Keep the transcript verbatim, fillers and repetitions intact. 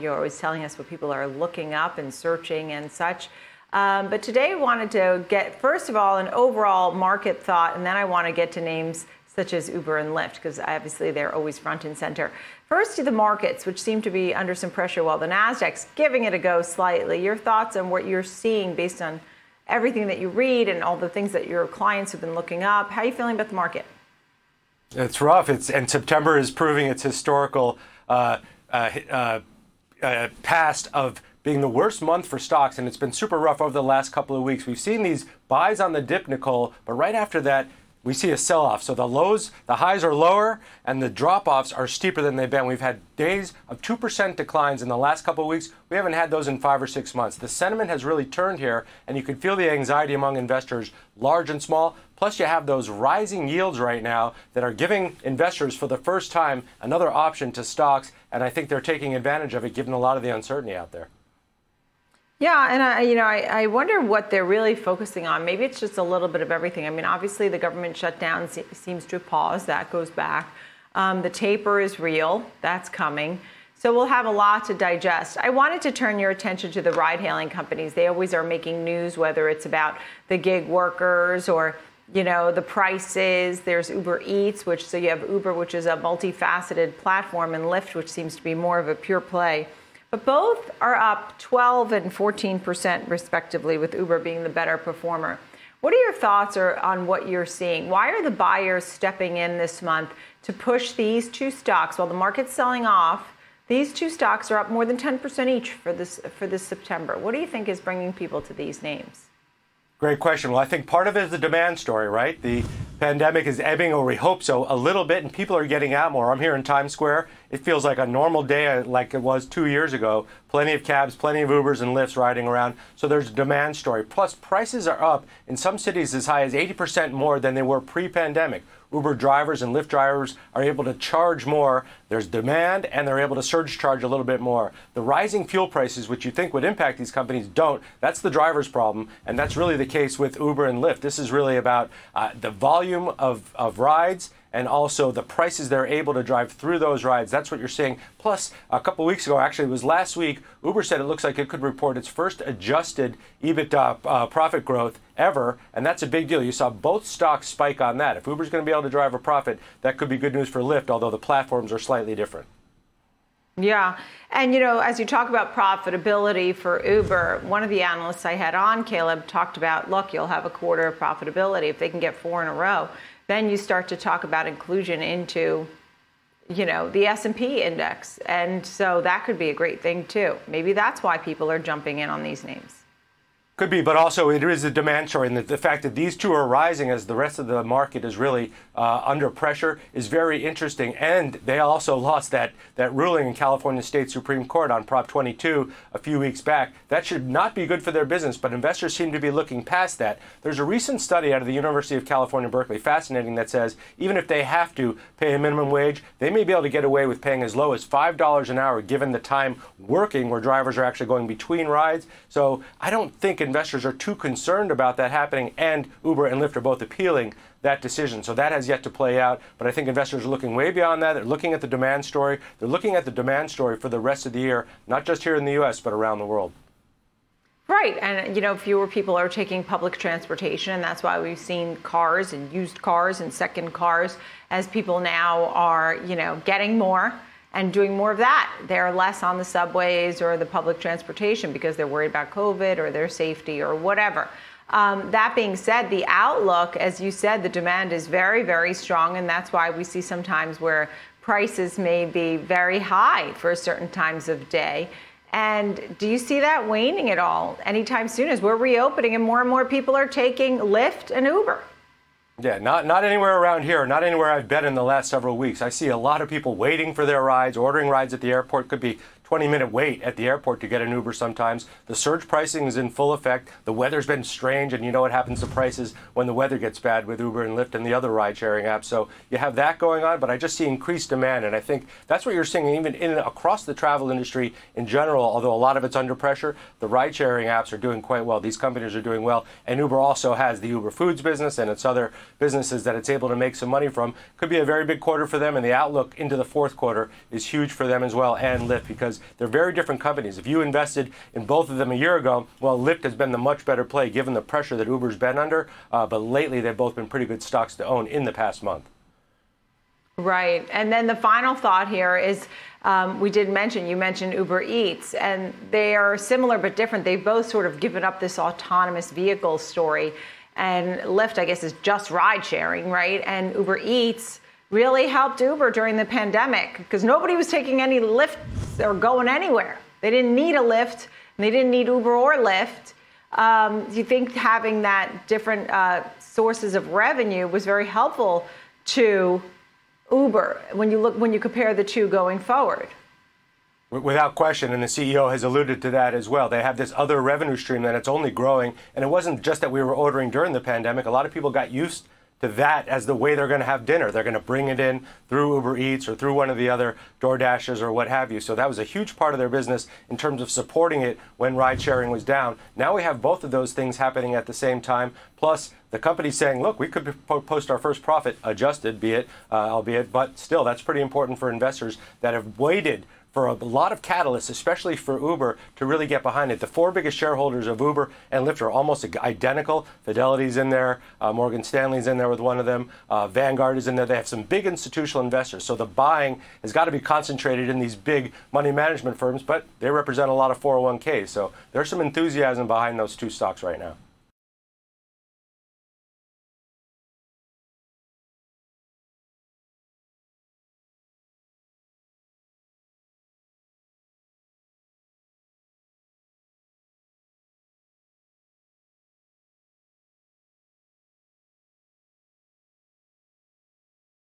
you're always telling us what people are looking up and searching and such. Um, but today we wanted to get, first of all, an overall market thought, and then I want to get to names such as Uber and Lyft, because obviously they're always front and center. First to the markets, which seem to be under some pressure while the Nasdaq's giving it a go slightly. Your thoughts on what you're seeing based on everything that you read and all the things that your clients have been looking up. How are you feeling about the market? It's rough. It's and September is proving its historical uh, uh, uh, uh, past of being the worst month for stocks, and it's been super rough over the last couple of weeks. We've seen these buys on the dip, Nicole, but right after that, we see a sell-off. So the lows, the highs are lower, and the drop-offs are steeper than they've been. We've had days of two percent declines in the last couple of weeks. We haven't had those in five or six months. The sentiment has really turned here, and you can feel the anxiety among investors, large and small. Plus, you have those rising yields right now that are giving investors, for the first time, another option to stocks, and I think they're taking advantage of it, given a lot of the uncertainty out there. Yeah, and I, you know, I, I wonder what they're really focusing on. Maybe it's just a little bit of everything. I mean, obviously, the government shutdown se- seems to pause. That goes back. Um, the taper is real. That's coming. So we'll have a lot to digest. I wanted to turn your attention to the ride-hailing companies. They always are making news, whether it's about the gig workers or, you know, the prices. There's Uber Eats, which so you have Uber, which is a multifaceted platform, and Lyft, which seems to be more of a pure play. But both are up twelve and fourteen percent, respectively, with Uber being the better performer. What are your thoughts on what you're seeing? Why are the buyers stepping in this month to push these two stocks? While the market's selling off, these two stocks are up more than ten percent each for this for this September. What do you think is bringing people to these names? Great question. Well, I think part of it is the demand story, right? The pandemic is ebbing, or we hope so, a little bit, and people are getting out more. I'm here in Times Square. It feels like a normal day like it was two years ago. Plenty of cabs, plenty of Ubers and Lyfts riding around. So there's a demand story. Plus, prices are up in some cities as high as eighty percent more than they were pre-pandemic. Uber drivers and Lyft drivers are able to charge more. There's demand, and they're able to surge charge a little bit more. The rising fuel prices, which you think would impact these companies, don't. That's the driver's problem, and that's really the case with Uber and Lyft. This is really about uh, the volume of, of rides and also the prices they're able to drive through those rides. That's what you're seeing. Plus, a couple weeks ago, actually, it was last week, Uber said it looks like it could report its first adjusted EBITDA uh, profit growth ever, and that's a big deal. You saw both stocks spike on that. If Uber's going to be able to drive a profit, that could be good news for Lyft, although the platforms are slightly different. Yeah. And, you know, as you talk about profitability for Uber, one of the analysts I had on, Caleb, talked about, look, you'll have a quarter of profitability. If they can get four in a row, then you start to talk about inclusion into, you know, the S and P index. And so that could be a great thing, too. Maybe that's why people are jumping in on these names. Could be, but also it is a demand story, and the, the fact that these two are rising as the rest of the market is really uh, under pressure is very interesting. And they also lost that, that ruling in California State Supreme Court on Prop twenty-two a few weeks back. That should not be good for their business, but investors seem to be looking past that. There's a recent study out of the University of California, Berkeley, fascinating, that says even if they have to pay a minimum wage, they may be able to get away with paying as low as five dollars an hour, given the time working where drivers are actually going between rides. So I don't think in investors are too concerned about that happening, and Uber and Lyft are both appealing that decision. So that has yet to play out, but I think investors are looking way beyond that. They're looking at the demand story. They're looking at the demand story for the rest of the year, not just here in the U S, but around the world. Right, and you know, fewer people are taking public transportation, and that's why we've seen cars and used cars and second cars as people now are, you know, getting more and doing more of that. They're less on the subways or the public transportation because they're worried about COVID or their safety or whatever. Um, that being said, the outlook, as you said, the demand is very, very strong. And that's why we see sometimes where prices may be very high for certain times of day. And do you see that waning at all anytime soon as we're reopening and more and more people are taking Lyft and Uber? Yeah, not not anywhere around here, not anywhere I've been in the last several weeks. I see a lot of people waiting for their rides, ordering rides at the airport. Could be twenty-minute wait at the airport to get an Uber sometimes. The surge pricing is in full effect. The weather's been strange, and you know what happens to prices when the weather gets bad with Uber and Lyft and the other ride-sharing apps. So you have that going on, but I just see increased demand, and I think that's what you're seeing even in across the travel industry in general, although a lot of it's under pressure. The ride-sharing apps are doing quite well. These companies are doing well, and Uber also has the Uber Foods business and its other businesses that it's able to make some money from. Could be a very big quarter for them, and the outlook into the fourth quarter is huge for them as well, and Lyft, because companies. They're very different companies. If you invested in both of them a year ago, well, Lyft has been the much better play given the pressure that Uber's been under. Uh, but lately, they've both been pretty good stocks to own in the past month. Right. And then the final thought here is um, we did mention, you mentioned Uber Eats, and they are similar but different. They've both sort of given up this autonomous vehicle story. And Lyft, I guess, is just ride sharing, right? And Uber Eats really helped Uber during the pandemic because nobody was taking any Lyfts or going anywhere. They didn't need a Lyft, and they didn't need Uber or Lyft. Um, do you think having that different uh, sources of revenue was very helpful to Uber when you look when you compare the two going forward? Without question, and the C E O has alluded to that as well. They have this other revenue stream that it's only growing, and it wasn't just that we were ordering during the pandemic. A lot of people got used to that as the way they're going to have dinner. They're going to bring it in through Uber Eats or through one of the other DoorDashes or what have you. So that was a huge part of their business in terms of supporting it when ride sharing was down. Now we have both of those things happening at the same time. Plus, the company's saying, look, we could post our first profit adjusted, be it, uh, albeit, but still, that's pretty important for investors that have waited for a lot of catalysts, especially for Uber, to really get behind it. The four biggest shareholders of Uber and Lyft are almost identical. Fidelity's in there. Uh, Morgan Stanley's in there with one of them. Uh, Vanguard is in there. They have some big institutional investors. So the buying has got to be concentrated in these big money management firms, but they represent a lot of four oh one k's. So there's some enthusiasm behind those two stocks right now.